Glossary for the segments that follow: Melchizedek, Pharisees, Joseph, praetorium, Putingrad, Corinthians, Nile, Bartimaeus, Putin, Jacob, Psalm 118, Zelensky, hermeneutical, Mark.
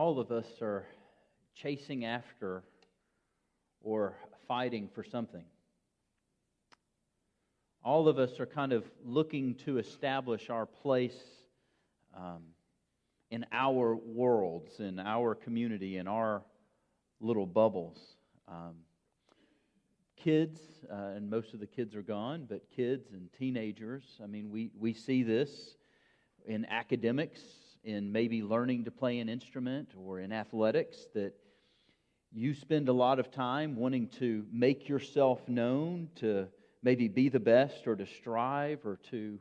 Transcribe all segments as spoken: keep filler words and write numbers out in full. all of us are chasing after or fighting for something. All of us are kind of looking to establish our place um, in our worlds, in our community, in our little bubbles. Um, kids, uh, and most of the kids are gone, but kids and teenagers, I mean, we, we see this in academics, in maybe learning to play an instrument, or in athletics, that you spend a lot of time wanting to make yourself known, to maybe be the best or to strive or to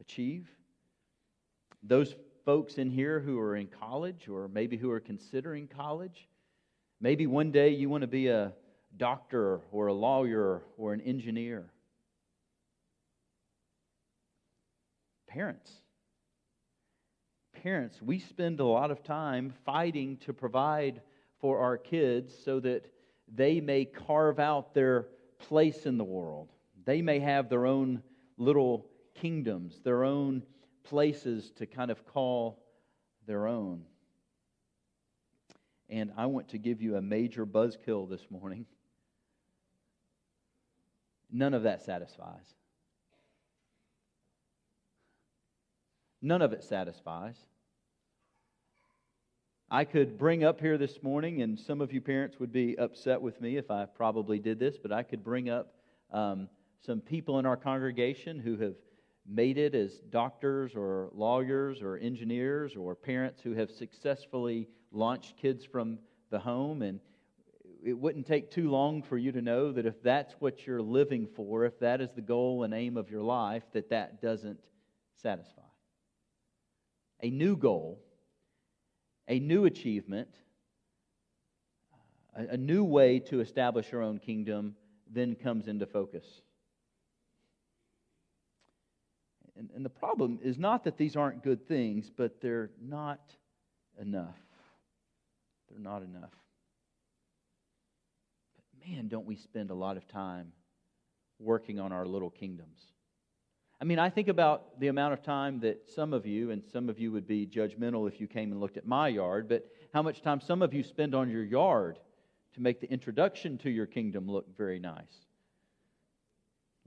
achieve. Those folks in here who are in college or maybe who are considering college, maybe one day you want to be a doctor or a lawyer or an engineer. Parents. Parents, we spend a lot of time fighting to provide for our kids so that they may carve out their place in the world. They may have their own little kingdoms, their own places to kind of call their own. And I want to give you a major buzzkill this morning. None of that satisfies. None of it satisfies. I could bring up here this morning, and some of you parents would be upset with me if I probably did this, but I could bring up um, some people in our congregation who have made it as doctors or lawyers or engineers or parents who have successfully launched kids from the home. And it wouldn't take too long for you to know that if that's what you're living for, if that is the goal and aim of your life, that that doesn't satisfy. A new goal, a new achievement, a new way to establish your own kingdom then comes into focus. And, and the problem is not that these aren't good things, but they're not enough. They're not enough. But man, don't we spend a lot of time working on our little kingdoms. I mean, I think about the amount of time that some of you, and some of you would be judgmental if you came and looked at my yard, but how much time some of you spend on your yard to make the introduction to your kingdom look very nice.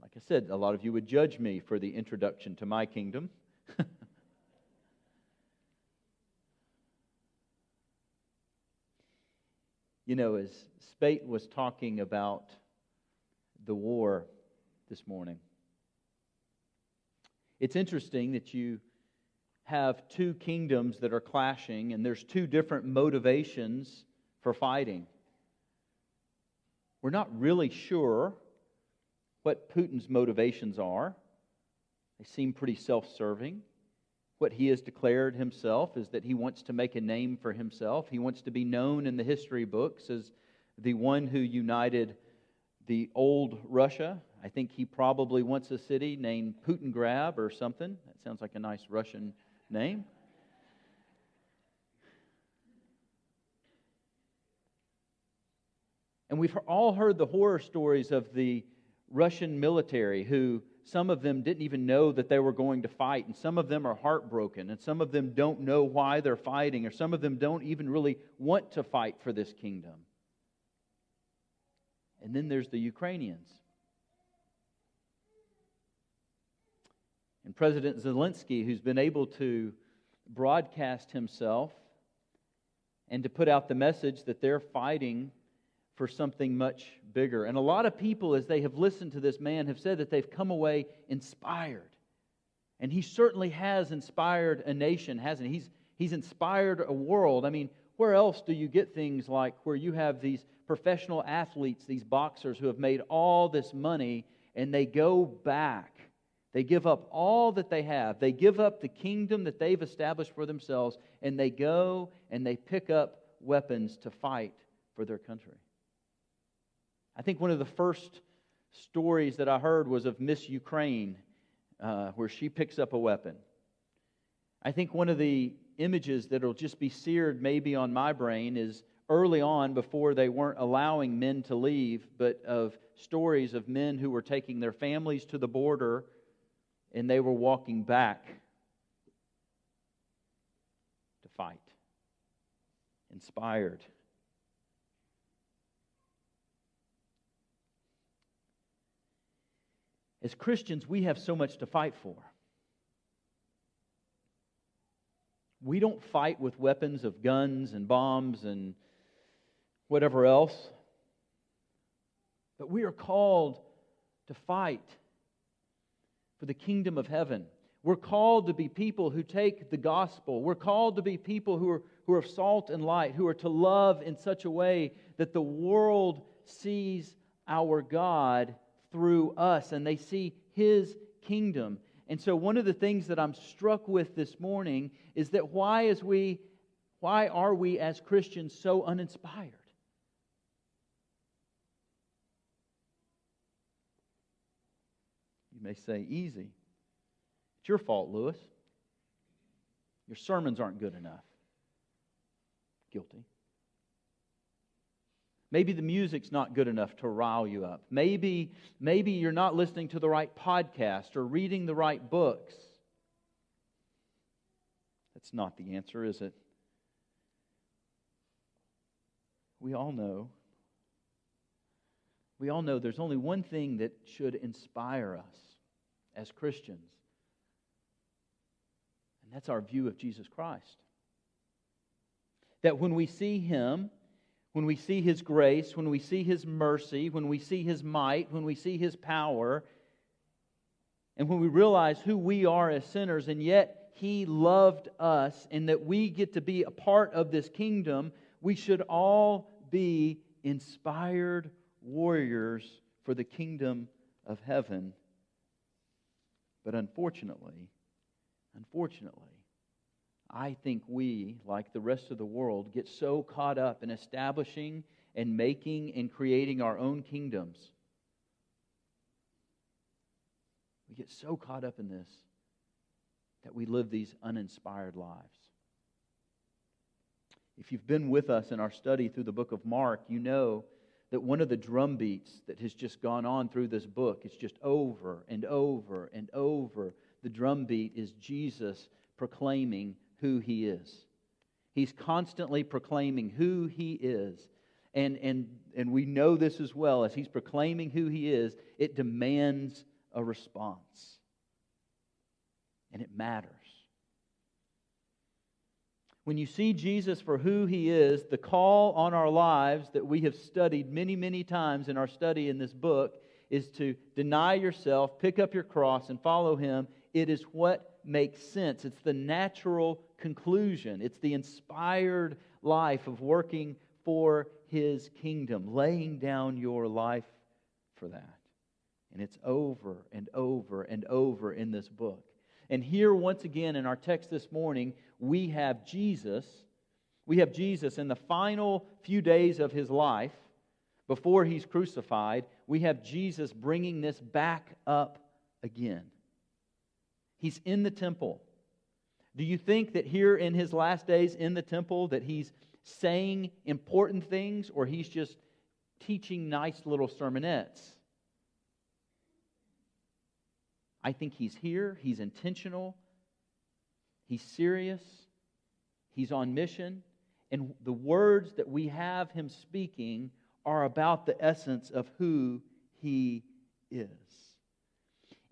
Like I said, a lot of you would judge me for the introduction to my kingdom. You know, as Spate was talking about the war this morning, it's interesting that you have two kingdoms that are clashing, and there's two different motivations for fighting. We're not really sure what Putin's motivations are. They seem pretty self-serving. What he has declared himself is that he wants to make a name for himself. He wants to be known in the history books as the one who united the old Russia. I think he probably wants a city named Putingrad or something. That sounds like a nice Russian name. And we've all heard the horror stories of the Russian military, who some of them didn't even know that they were going to fight, and some of them are heartbroken, and some of them don't know why they're fighting, or some of them don't even really want to fight for this kingdom. And then there's the Ukrainians. And President Zelensky, who's been able to broadcast himself and to put out the message that they're fighting for something much bigger. And a lot of people, as they have listened to this man, have said that they've come away inspired. And he certainly has inspired a nation, hasn't he? He's, he's inspired a world. I mean, where else do you get things like where you have these professional athletes, these boxers who have made all this money, and they go back. They give up all that they have. They give up the kingdom that they've established for themselves, and they go and they pick up weapons to fight for their country. I think one of the first stories that I heard was of Miss Ukraine, uh, where she picks up a weapon. I think one of the images that will just be seared maybe on my brain is early on, before they weren't allowing men to leave, but of stories of men who were taking their families to the border and they were walking back to fight. inspired. As Christians, we have so much to fight for. We don't fight with weapons of guns and bombs and whatever else. But we are called to fight for the kingdom of heaven. We're called to be people who take the gospel. We're called to be people who are, who are salt and light, who are to love in such a way that the world sees our God through us and they see His kingdom. And so one of the things that I'm struck with this morning is that why is we, why are we as Christians so uninspired? You may say, easy. It's your fault, Lewis. Your sermons aren't good enough. Guilty. Maybe the music's not good enough to rile you up. Maybe, maybe you're not listening to the right podcast or reading the right books. That's not the answer, is it? We all know. We all know there's only one thing that should inspire us as Christians. And that's our view of Jesus Christ. That when we see Him, when we see His grace, when we see His mercy, when we see His might, when we see His power, and when we realize who we are as sinners, and yet He loved us, and that we get to be a part of this kingdom, we should all be inspired warriors for the kingdom of heaven. But unfortunately, unfortunately, I think we, like the rest of the world, get so caught up in establishing and making and creating our own kingdoms. We get so caught up in this that we live these uninspired lives. If you've been with us in our study through the book of Mark, you know that one of the drumbeats that has just gone on through this book, it's just over and over and over, the drumbeat is Jesus proclaiming who He is. He's constantly proclaiming who He is. And, and, and we know this as well. As He's proclaiming who He is, it demands a response. And it matters. When you see Jesus for who He is, the call on our lives that we have studied many, many times in our study in this book is to deny yourself, pick up your cross, and follow Him. It is what makes sense. It's the natural conclusion. It's the inspired life of working for His kingdom, laying down your life for that. And it's over and over and over in this book. And here once again in our text this morning, we have Jesus. We have Jesus in the final few days of His life before He's crucified. We have Jesus bringing this back up again. He's in the temple. Do you think that here in His last days in the temple that He's saying important things or He's just teaching nice little sermonettes? I think He's here. He's intentional. He's serious. He's on mission. And the words that we have Him speaking are about the essence of who He is.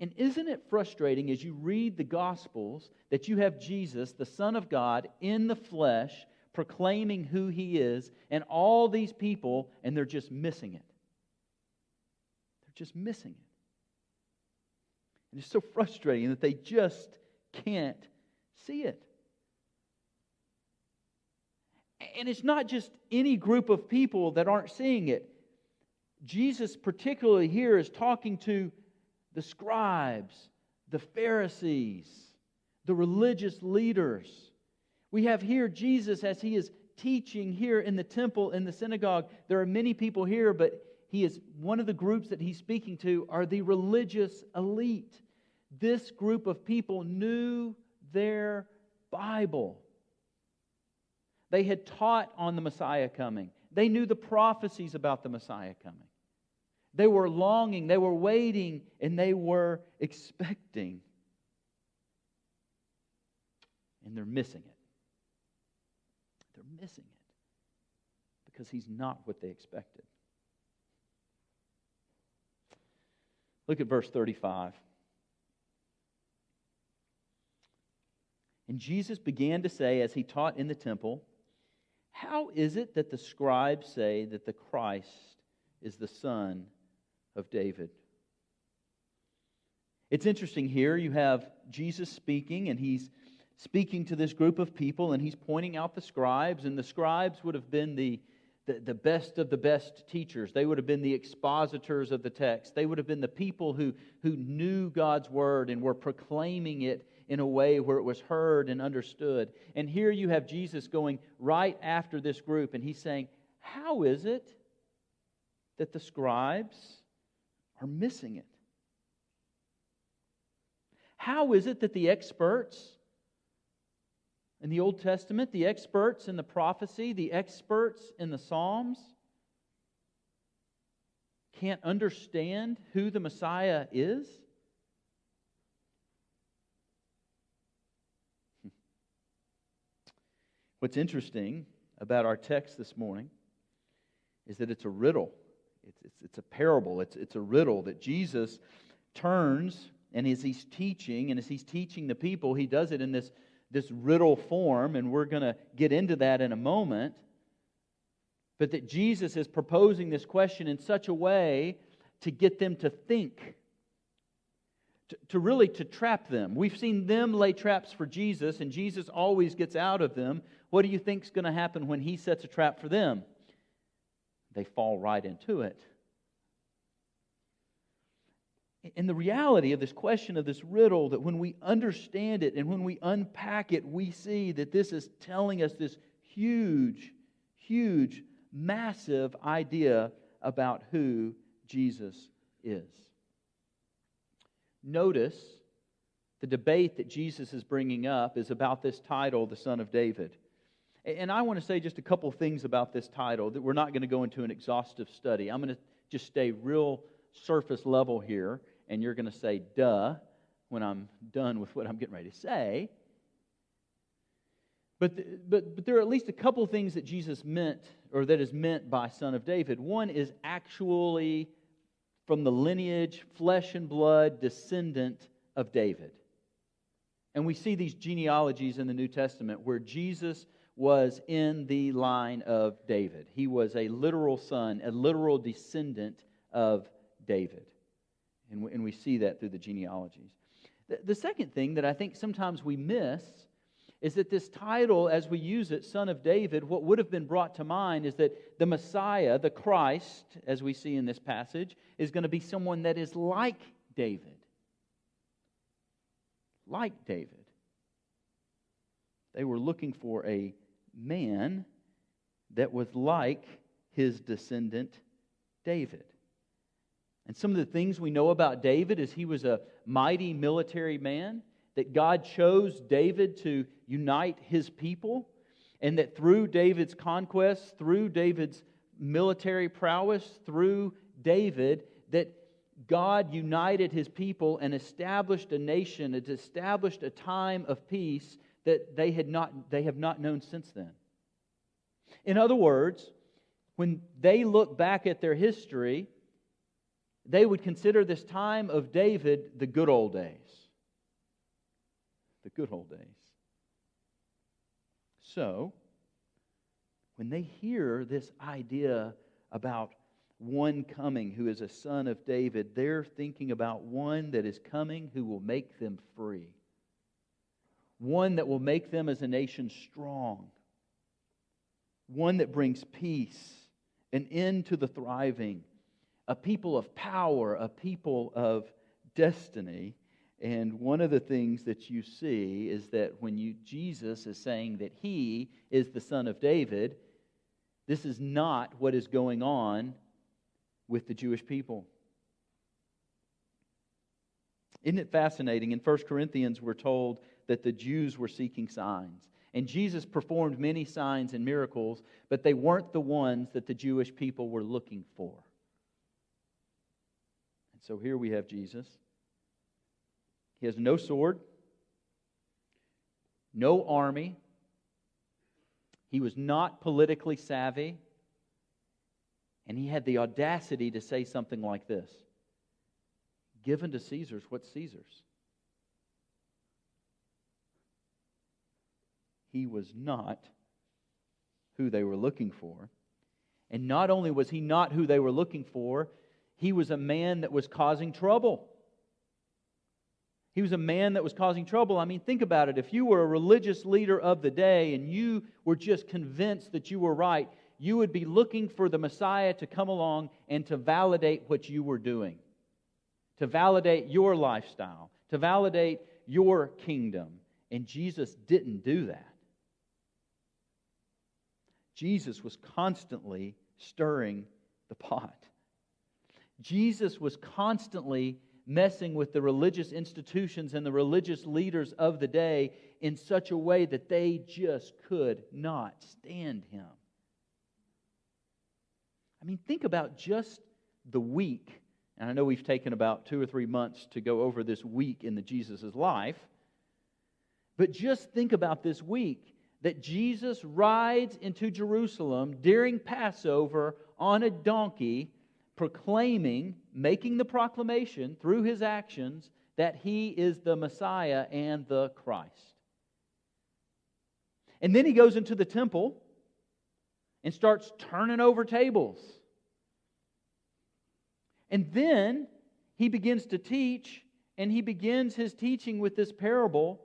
And isn't it frustrating as you read the Gospels that you have Jesus, the Son of God, in the flesh, proclaiming who He is, and all these people, and they're just missing it. They're just missing it. And it's so frustrating that they just can't see it. And it's not just any group of people that aren't seeing it. Jesus particularly here is talking to the scribes, the Pharisees, the religious leaders. We have here Jesus as He is teaching here in the temple, in the synagogue. There are many people here, but He is one of the groups that He's speaking to are the religious elite. This group of people knew their Bible. They had taught on the Messiah coming. They knew the prophecies about the Messiah coming. They were longing, they were waiting, and they were expecting. And they're missing it. They're missing it. because he's not what they expected. Look at verse thirty-five. And Jesus began to say, as he taught in the temple, "How is it that the scribes say that the Christ is the son of David?" It's interesting here. You have Jesus speaking, and he's speaking to this group of people, and he's pointing out the scribes, and the scribes would have been the, the, the best of the best teachers. They would have been the expositors of the text. They would have been the people who, who knew God's word and were proclaiming it in a way where it was heard and understood. And here you have Jesus going right after this group, and he's saying, "How is it that the scribes are missing it? How is it that the experts in the Old Testament, the experts in the prophecy, the experts in the Psalms, can't understand who the Messiah is?" What's interesting about our text this morning is that it's a riddle. It's, it's, it's a parable. It's, it's a riddle that Jesus turns, and as he's teaching, and as he's teaching the people, he does it in this this riddle form, and we're going to get into that in a moment, but that Jesus is proposing this question in such a way to get them to think, to, to really to trap them. We've seen them lay traps for Jesus, and Jesus always gets out of them. What do you think's going to happen when he sets a trap for them? They fall right into it. And the reality of this question, of this riddle, that when we understand it and when we unpack it, we see that this is telling us this huge, huge, massive idea about who Jesus is. Notice the debate that Jesus is bringing up is about this title, the Son of David. And I want to say just a couple things about this title that we're not going to go into an exhaustive study. I'm going to just stay real surface level here. And you're going to say, duh, when I'm done with what I'm getting ready to say. But, the, but, but there are at least a couple things that Jesus meant, or that is meant by Son of David. One is actually from the lineage, flesh and blood, descendant of David. And we see these genealogies in the New Testament where Jesus was in the line of David. He was a literal son, a literal descendant of David. And we, and we see that through the genealogies. The, the second thing that I think sometimes we miss is that this title, as we use it, Son of David, what would have been brought to mind is that the Messiah, the Christ, as we see in this passage, is going to be someone that is like David. Like David. They were looking for a man that was like his descendant David. And some of the things we know about David is he was a mighty military man, that God chose David to unite his people, and that through David's conquests, through David's military prowess, through David, that God united his people and established a nation, it established a time of peace that they had not, they have not known since then. In other words, when they look back at their history, they would consider this time of David the good old days. The good old days. So, when they hear this idea about one coming who is a son of David, they're thinking about one that is coming who will make them free. One that will make them as a nation strong. One that brings peace, an end to the thriving, a people of power, a people of destiny. And one of the things that you see is that when you Jesus is saying that he is the Son of David, this is not what is going on with the Jewish people. Isn't it fascinating? In First Corinthians, we're told that the Jews were seeking signs. And Jesus performed many signs and miracles, but they weren't the ones that the Jewish people were looking for. And so here we have Jesus. He has no sword, no army. He was not politically savvy. And he had the audacity to say something like this: given to Caesar's what's Caesar's. He was not who they were looking for. And not only was he not who they were looking for, he was a man that was causing trouble. He was a man that was causing trouble. I mean, think about it. If you were a religious leader of the day and you were just convinced that you were right, you would be looking for the Messiah to come along and to validate what you were doing, to validate your lifestyle, to validate your kingdom. And Jesus didn't do that. Jesus was constantly stirring the pot. Jesus was constantly messing with the religious institutions and the religious leaders of the day in such a way that they just could not stand Him. I mean, think about just the week. And I know we've taken about two or three months to go over this week in the Jesus' life. But just think about this week, that Jesus rides into Jerusalem during Passover on a donkey, proclaiming, making the proclamation through His actions that He is the Messiah and the Christ. And then He goes into the temple and starts turning over tables. And then He begins to teach, and He begins His teaching with this parable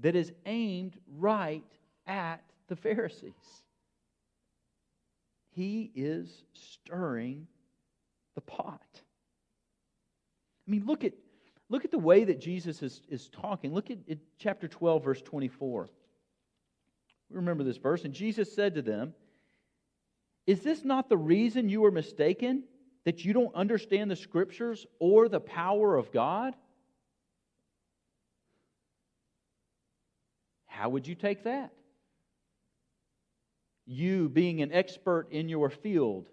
that is aimed right at the Pharisees. He is stirring the pot. I mean, look at look at the way that Jesus is, is talking. Look at, at chapter twelve, verse twenty-four. We remember this verse. And Jesus said to them, "Is this not the reason you are mistaken, that you don't understand the Scriptures or the power of God?" How would you take that? You being an expert in your field.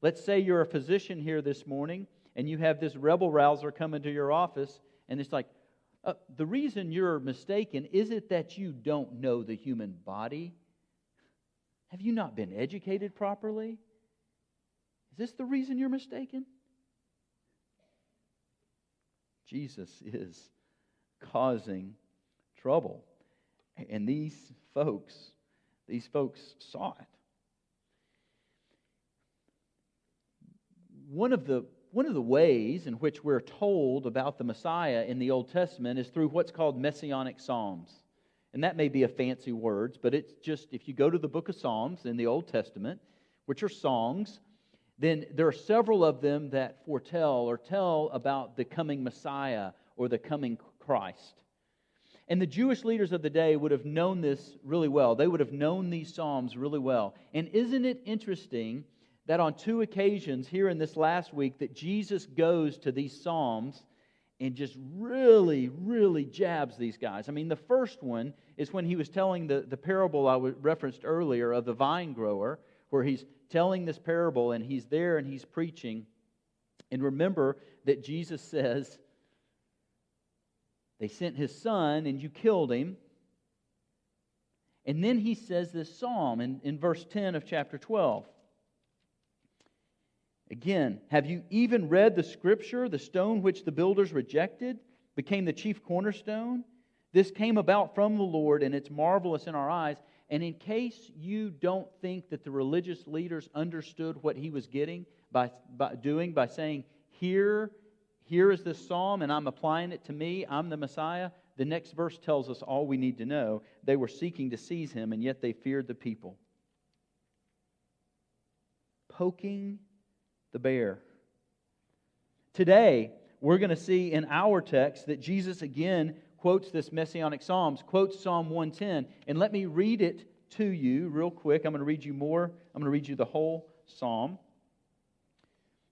Let's say you're a physician here this morning and you have this rebel rouser come into your office and it's like, uh, the reason you're mistaken, is it that you don't know the human body? Have you not been educated properly? Is this the reason you're mistaken? Jesus is causing trouble. And these folks, these folks saw it. One of the one of the ways in which we're told about the Messiah in the Old Testament is through what's called messianic psalms. And that may be a fancy word, but it's just, if you go to the book of Psalms in the Old Testament, which are songs, then there are several of them that foretell or tell about the coming Messiah or the coming Christ. And the Jewish leaders of the day would have known this really well. They would have known these psalms really well. And isn't it interesting that on two occasions here in this last week that Jesus goes to these psalms and just really, really jabs these guys? I mean, the first one is when He was telling the, the parable I referenced earlier of the vine grower, where He's telling this parable and He's there and He's preaching. And remember that Jesus says, they sent His son and you killed Him. And then He says this psalm in, in verse ten of chapter twelve. Again, have you even read the Scripture? The stone which the builders rejected became the chief cornerstone. This came about from the Lord, and it's marvelous in our eyes. And in case you don't think that the religious leaders understood what He was getting by, by doing by saying, here Here is this psalm, and I'm applying it to me. I'm the Messiah. The next verse tells us all we need to know. They were seeking to seize Him, and yet they feared the people. Poking the bear. Today, we're going to see in our text that Jesus again quotes this messianic psalms, quotes Psalm one ten. And let me read it to you real quick. I'm going to read you more. I'm going to read you the whole psalm.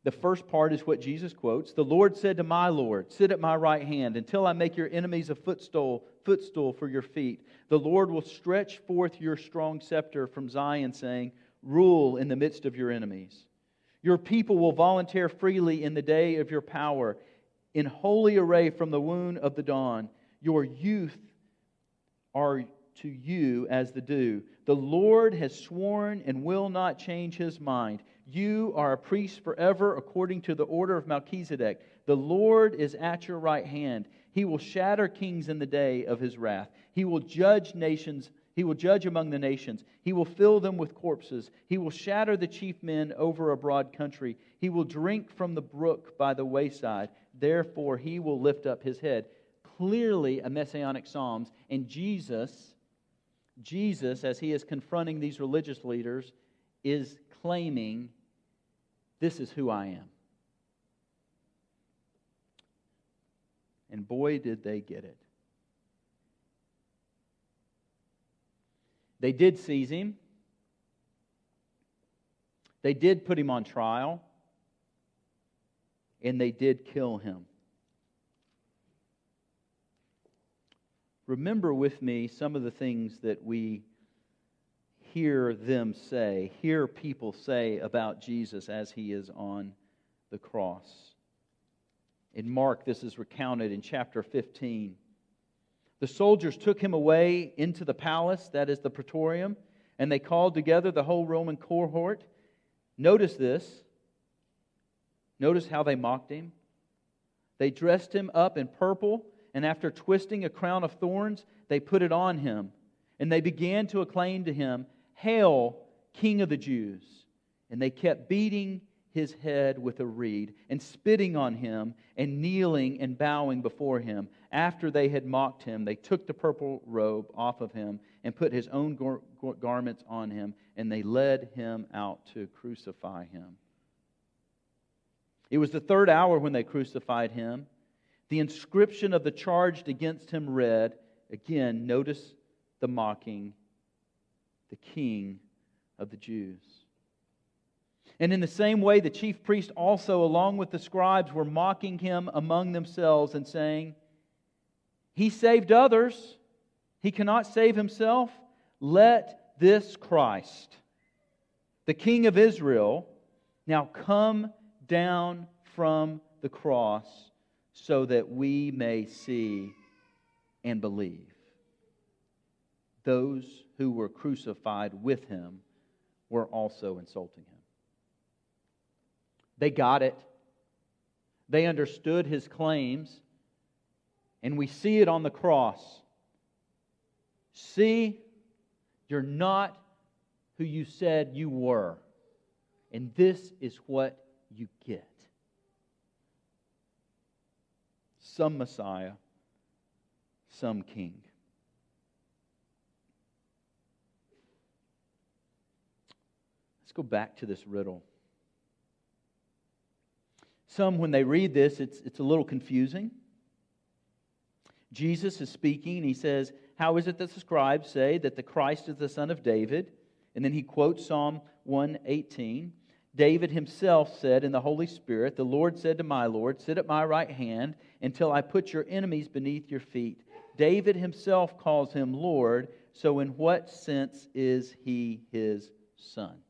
The first part is what Jesus quotes. The Lord said to my Lord, sit at my right hand until I make your enemies a footstool, footstool for your feet. The Lord will stretch forth your strong scepter from Zion, saying, rule in the midst of your enemies. Your people will volunteer freely in the day of your power, in holy array from the womb of the dawn. Your youth are to you as the dew. The Lord has sworn and will not change His mind. You are a priest forever according to the order of Melchizedek. The Lord is at your right hand. He will shatter kings in the day of his wrath. He will judge nations. He will judge among the nations. He will fill them with corpses. He will shatter the chief men over a broad country. He will drink from the brook by the wayside. Therefore, he will lift up his head. Clearly a messianic psalms. And Jesus, Jesus, as he is confronting these religious leaders, is claiming, this is who I am. And boy, did they get it. They did seize him. They did put him on trial. And they did kill him. Remember with me some of the things that we hear them say, hear people say about Jesus as he is on the cross. In Mark, this is recounted in chapter fifteen. The soldiers took him away into the palace, that is the praetorium, and they called together the whole Roman cohort. Notice this. Notice how they mocked him. They dressed him up in purple, and after twisting a crown of thorns, they put it on him. And they began to acclaim to him, "Hail, King of the Jews!" And they kept beating his head with a reed, and spitting on him, and kneeling and bowing before him. After they had mocked him, they took the purple robe off of him, and put his own gar- gar- garments on him, and they led him out to crucify him. It was the third hour when they crucified him. The inscription of the charge against him read, again, notice the mocking, the King of the Jews. And in the same way, the chief priest also, along with the scribes, were mocking him among themselves and saying, "He saved others. He cannot save himself. Let this Christ, the King of Israel, now come down from the cross so that we may see and believe." Those who were crucified with him were also insulting him. They got it. They understood his claims. And we see it on the cross. See, you're not who you said you were. And this is what you get. Some Messiah, some King. Let's go back to this riddle. Some, when they read this, it's, it's a little confusing. Jesus is speaking, and he says, "How is it that the scribes say that the Christ is the son of David?" And then he quotes Psalm one eighteen. David himself said in the Holy Spirit, "The Lord said to my Lord, sit at my right hand until I put your enemies beneath your feet." David himself calls him Lord, so in what sense is he his son?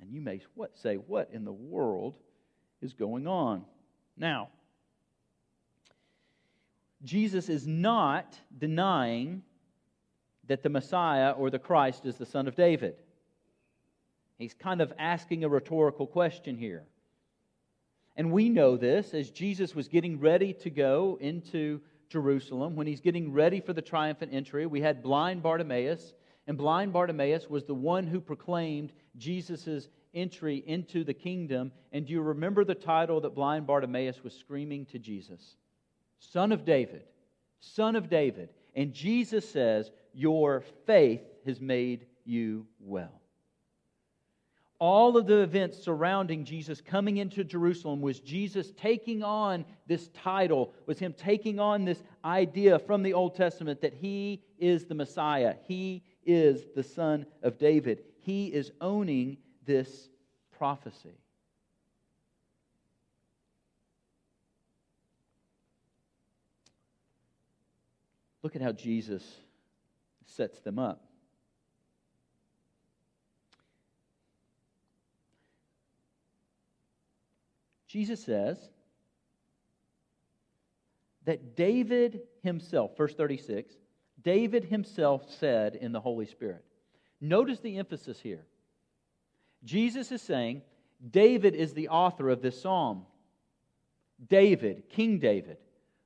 And you may what say, what in the world is going on? Now, Jesus is not denying that the Messiah or the Christ is the son of David. He's kind of asking a rhetorical question here. And we know this as Jesus was getting ready to go into Jerusalem, when he's getting ready for the triumphant entry, we had blind Bartimaeus, and blind Bartimaeus was the one who proclaimed Jesus' entry into the kingdom. And do you remember the title that blind Bartimaeus was screaming to Jesus? "Son of David, Son of David." And Jesus says, "Your faith has made you well." All of the events surrounding Jesus coming into Jerusalem was Jesus taking on this title, was him taking on this idea from the Old Testament that he is the Messiah, he is the Son of David. He is owning this prophecy. Look at how Jesus sets them up. Jesus says that David himself, verse thirty-six, David himself said in the Holy Spirit. Notice the emphasis here. Jesus is saying, David is the author of this psalm. David, King David,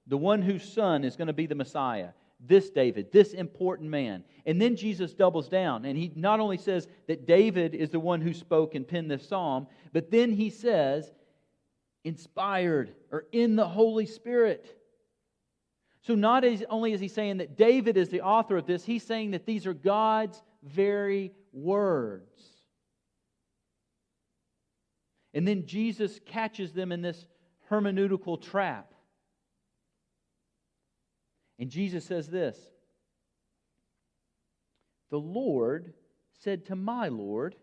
the one whose son is going to be the Messiah. This David, this important man. And then Jesus doubles down, and he not only says that David is the one who spoke and penned this psalm, but then he says, inspired, or in the Holy Spirit. So not only is he saying that David is the author of this, he's saying that these are God's very words. And then Jesus catches them in this hermeneutical trap. And Jesus says this, the Lord said to my Lord,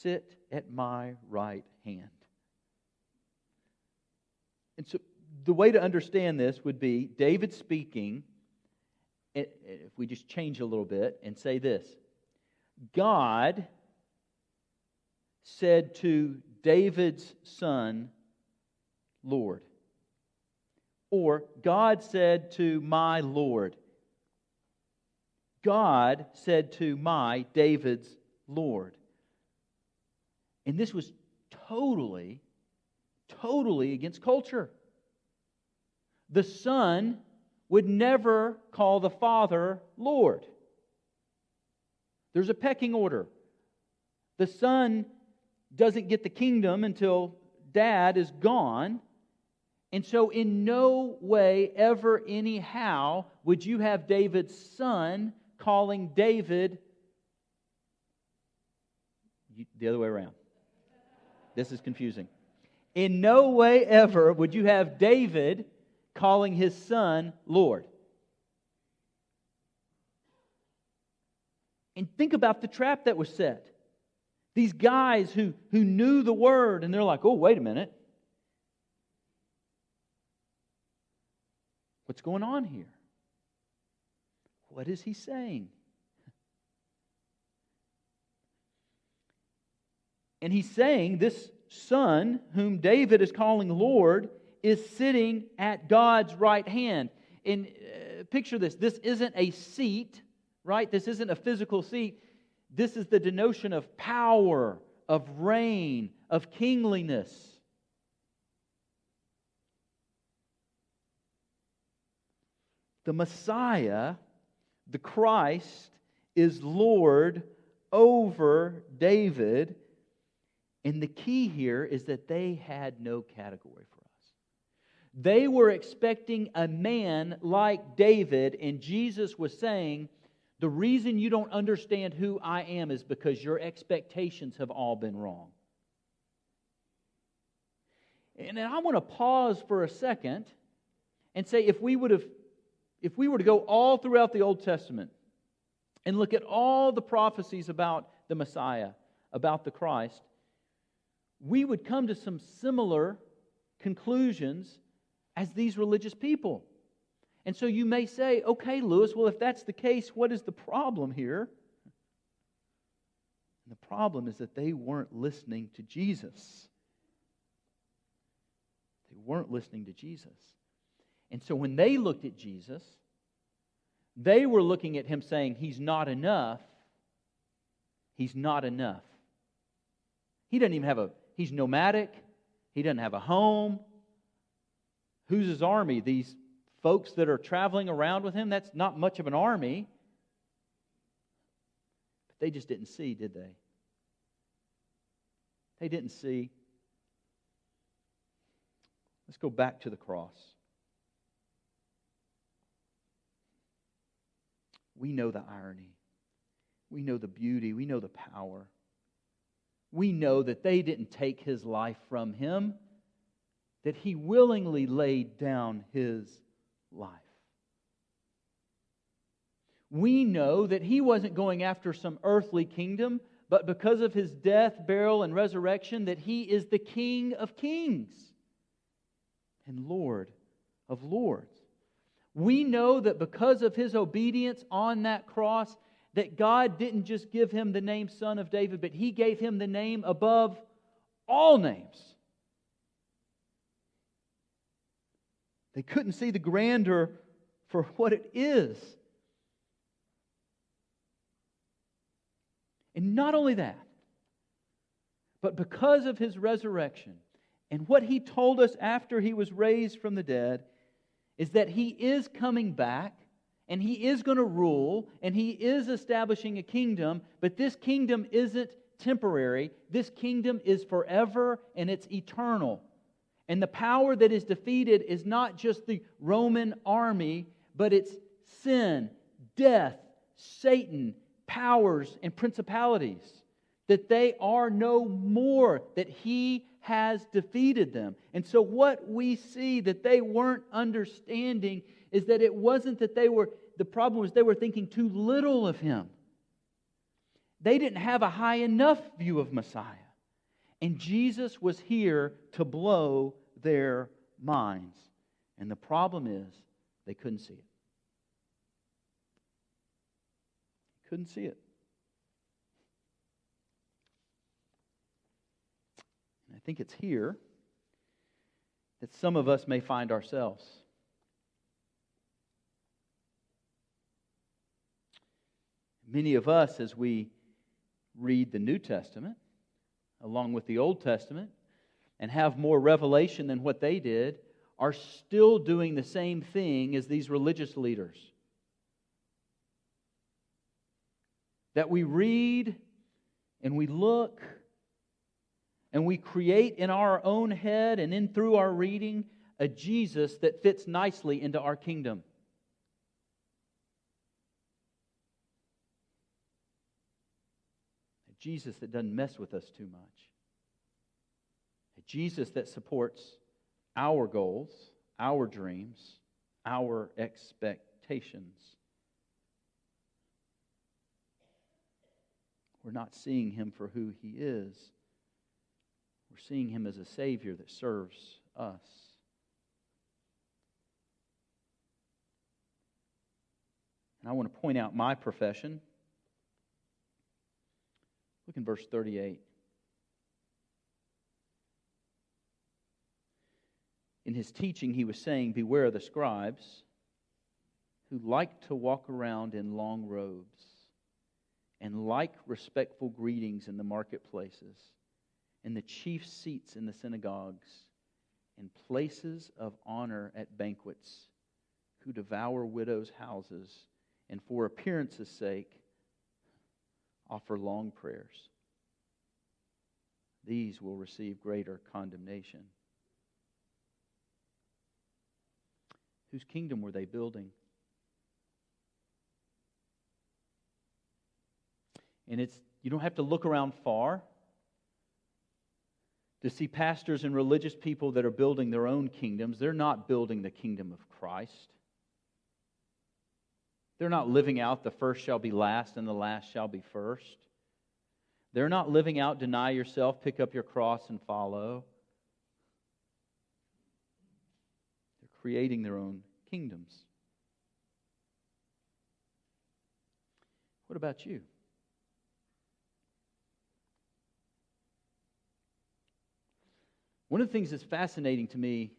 sit at my right hand. And so the way to understand this would be David speaking, if we just change a little bit and say this, God said to David's son, Lord. Or, God said to my Lord. God said to my David's Lord. And this was totally, totally against culture. The son would never call the father Lord. There's a pecking order. The son doesn't get the kingdom until dad is gone. And so in no way, ever, anyhow, would you have David's son calling David the other way around. This is confusing. In no way, ever, would you have David calling his son Lord. And think about the trap that was set. These guys who, who knew the word, and they're like, oh, wait a minute. What's going on here? What is he saying? And he's saying this son, whom David is calling Lord, is sitting at God's right hand. And uh, picture this. This isn't a seat, right? This isn't a physical seat. This is the denotion of power, of reign, of kingliness. The Messiah, the Christ, is Lord over David. And the key here is that they had no category for us. They were expecting a man like David, and Jesus was saying, the reason you don't understand who I am is because your expectations have all been wrong. And I want to pause for a second and say if we would have If we were to go all throughout the Old Testament and look at all the prophecies about the Messiah, about the Christ, we would come to some similar conclusions as these religious people. And so you may say, okay, Lewis, well, if that's the case, what is the problem here? And the problem is that they weren't listening to Jesus. They weren't listening to Jesus. And so when they looked at Jesus, they were looking at Him saying, He's not enough. He's not enough. He doesn't even have a, He's nomadic. He doesn't have a home. Who's His army? These folks that are traveling around with Him? That's not much of an army. But they just didn't see, did they? They didn't see. Let's go back to the cross. We know the irony. We know the beauty. We know the power. We know that they didn't take His life from Him, that He willingly laid down His life. We know that He wasn't going after some earthly kingdom, but because of His death, burial, and resurrection, that He is the King of kings and Lord of lords. We know that because of His obedience on that cross, that God didn't just give Him the name Son of David, but He gave Him the name above all names. They couldn't see the grandeur for what it is. And not only that, But because of his resurrection and what he told us after he was raised from the dead is that he is coming back and he is going to rule and he is establishing a kingdom, but this kingdom isn't temporary. This kingdom is forever and it's eternal. And the power that is defeated is not just the Roman army, but it's sin, death, Satan, powers, and principalities. That they are no more, that he has defeated them. And so what we see that they weren't understanding is that it wasn't that they were, the problem was they were thinking too little of him. They didn't have a high enough view of Messiah. And Jesus was here to blow their minds. And the problem is they couldn't see it. Couldn't see it. And I think it's here that some of us may find ourselves. Many of us, as we read the New Testament, along with the Old Testament, and have more revelation than what they did, are still doing the same thing as these religious leaders. That we read and we look and we create in our own head and in through our reading a Jesus that fits nicely into our kingdom. A Jesus that doesn't mess with us too much. A Jesus that supports our goals, our dreams, our expectations. We're not seeing him for who he is. We're seeing him as a Savior that serves us. And I want to point out my profession. Look in verse thirty-eight. In his teaching, he was saying, "Beware of the scribes who like to walk around in long robes and like respectful greetings in the marketplaces, and the chief seats in the synagogues, and places of honor at banquets, who devour widows' houses, and for appearance's sake offer long prayers. These will receive greater condemnation." Whose kingdom were they building? And it's, you don't have to look around far to see pastors and religious people that are building their own kingdoms. They're not building the kingdom of Christ. They're not living out the first shall be last and the last shall be first. They're not living out deny yourself, pick up your cross and follow. They're creating their own kingdoms. What about you? One of the things that's fascinating to me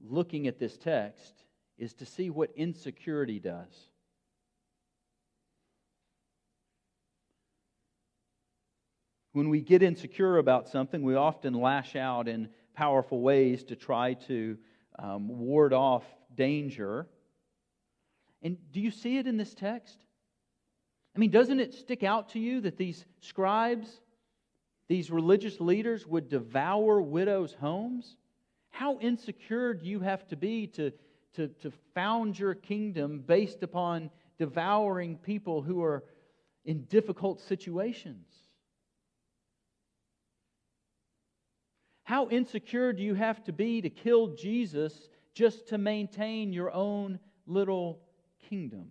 looking at this text is to see what insecurity does. When we get insecure about something, we often lash out in powerful ways to try to um, ward off danger. And do you see it in this text? I mean, doesn't it stick out to you that these scribes, these religious leaders would devour widows' homes? How insecure do you have to be to, to, to found your kingdom based upon devouring people who are in difficult situations? How insecure do you have to be to kill Jesus just to maintain your own little kingdom?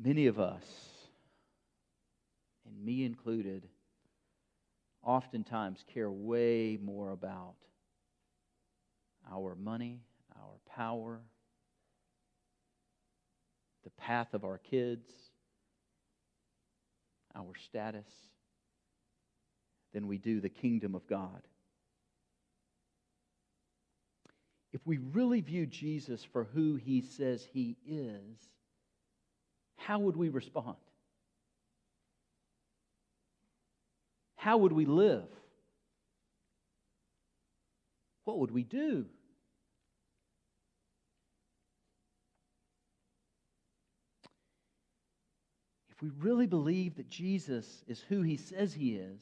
Many of us, and me included, oftentimes care way more about our money, our power, the path of our kids, our status, than we do the kingdom of God. if we really view Jesus for who he says he is, how would we respond? How would we live? What would we do? If we really believe that Jesus is who he says he is,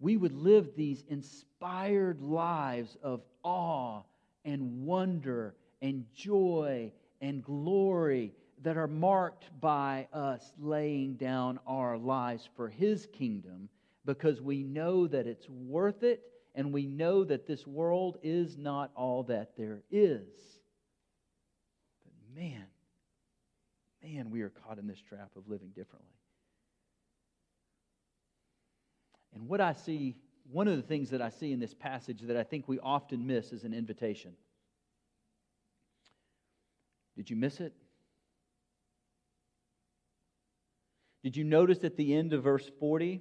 we would live these inspired lives of awe and wonder and joy and glory that are marked by us laying down our lives for his kingdom, because we know that it's worth it, and we know that this world is not all that there is. But man, man, we are caught in this trap of living differently. And what I see, one of the things that I see in this passage that I think we often miss is an invitation. Did you miss it? Did you notice at the end of verse forty,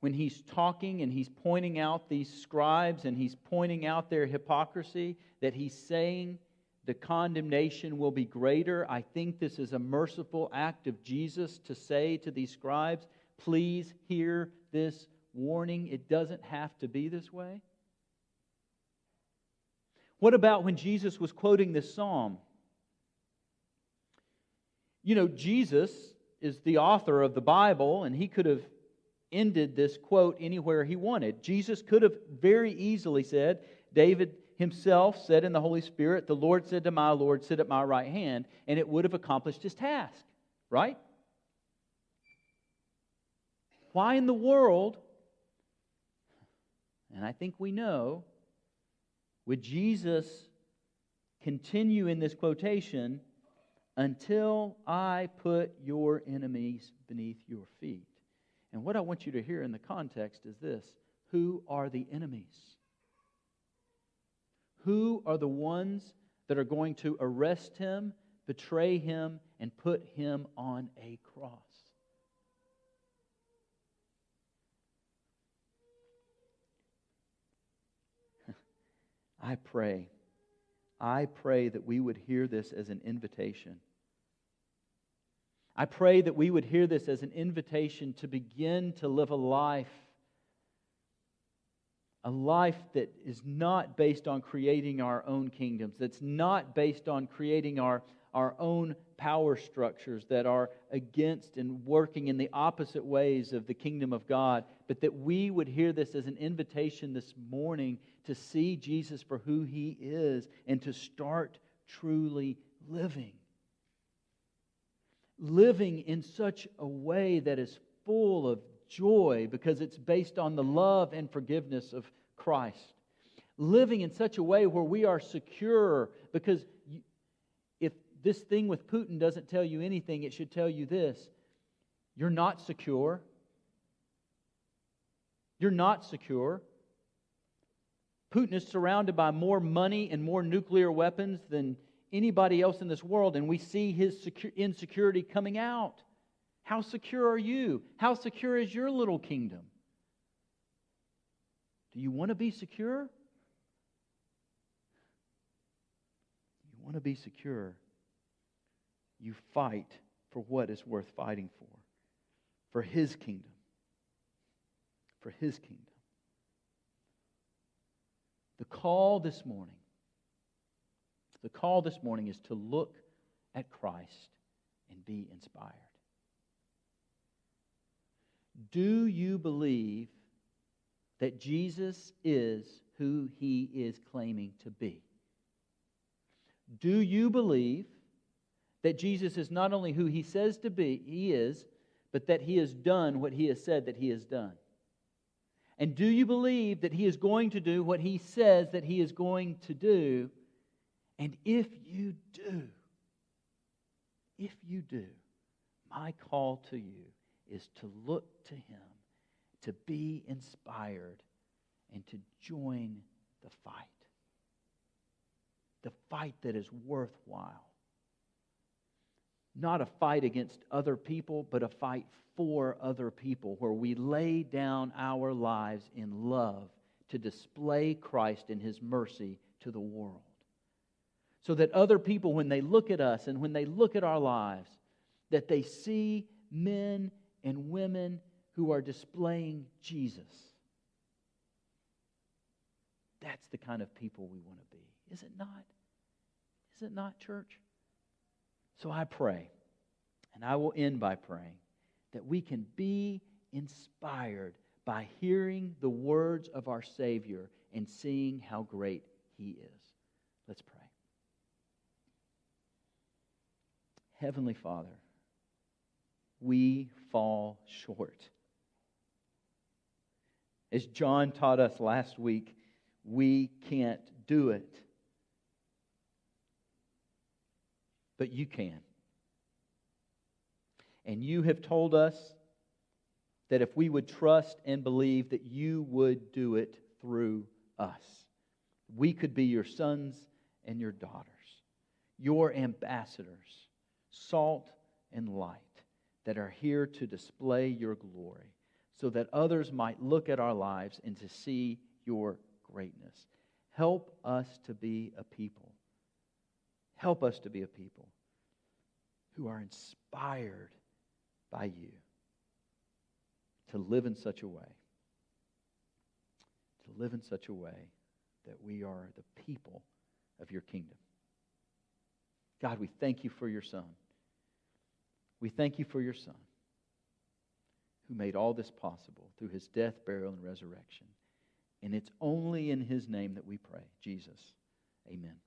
when he's talking and he's pointing out these scribes and he's pointing out their hypocrisy, that he's saying the condemnation will be greater? I think this is a merciful act of Jesus to say to these scribes, please hear this warning. It doesn't have to be this way. What about when Jesus was quoting this psalm? You know, Jesus is the author of the Bible, and he could have ended this quote anywhere he wanted. Jesus could have very easily said, David himself said in the Holy Spirit, the Lord said to my Lord, sit at my right hand, and it would have accomplished his task, right? Why in the world, and I think we know, would Jesus continue in this quotation, until I put your enemies beneath your feet? And what I want you to hear in the context is this: who are the enemies? Who are the ones that are going to arrest him, betray him, and put him on a cross? I pray, I pray that we would hear this as an invitation. I pray that we would hear this as an invitation to begin to live a life, a life that is not based on creating our own kingdoms, that's not based on creating our, our own power structures that are against and working in the opposite ways of the kingdom of God, but that we would hear this as an invitation this morning to see Jesus for who he is and to start truly living. Living in such a way that is full of joy because it's based on the love and forgiveness of Christ. Living in such a way where we are secure, because if this thing with Putin doesn't tell you anything, it should tell you this: you're not secure. You're not secure. Putin is surrounded by more money and more nuclear weapons than anybody else in this world, and we see his secu- insecurity coming out. How secure are you? How secure is your little kingdom? Do you want to be secure? You want to be secure. You fight for what is worth fighting for. For his kingdom. For his kingdom. The call this morning, the call this morning is to look at Christ and be inspired. Do you believe that Jesus is who he is claiming to be? Do you believe that Jesus is not only who he says to be, he is, but that he has done what he has said that he has done? And do you believe that he is going to do what he says that he is going to do? And if you do, if you do, my call to you is to look to him, to be inspired, and to join the fight. The fight that is worthwhile. Not a fight against other people, but a fight for other people, where we lay down our lives in love to display Christ and his mercy to the world. So that other people, when they look at us and when they look at our lives, that they see men and women who are displaying Jesus. That's the kind of people we want to be. Is it not? Is it not, church? So I pray, and I will end by praying, that we can be inspired by hearing the words of our Savior and seeing how great He is. Let's pray. Heavenly Father, we fall short. As John taught us last week, we can't do it. But you can. And you have told us that if we would trust and believe that you would do it through us, we could be your sons and your daughters, your ambassadors, salt and light that are here to display your glory so that others might look at our lives and to see your greatness. Help us to be a people. Help us to be a people who are inspired by you to live in such a way, to live in such a way that we are the people of your kingdom. God, we thank you for your Son. We thank you for your Son who made all this possible through his death, burial, and resurrection. And it's only in his name that we pray. Jesus, amen.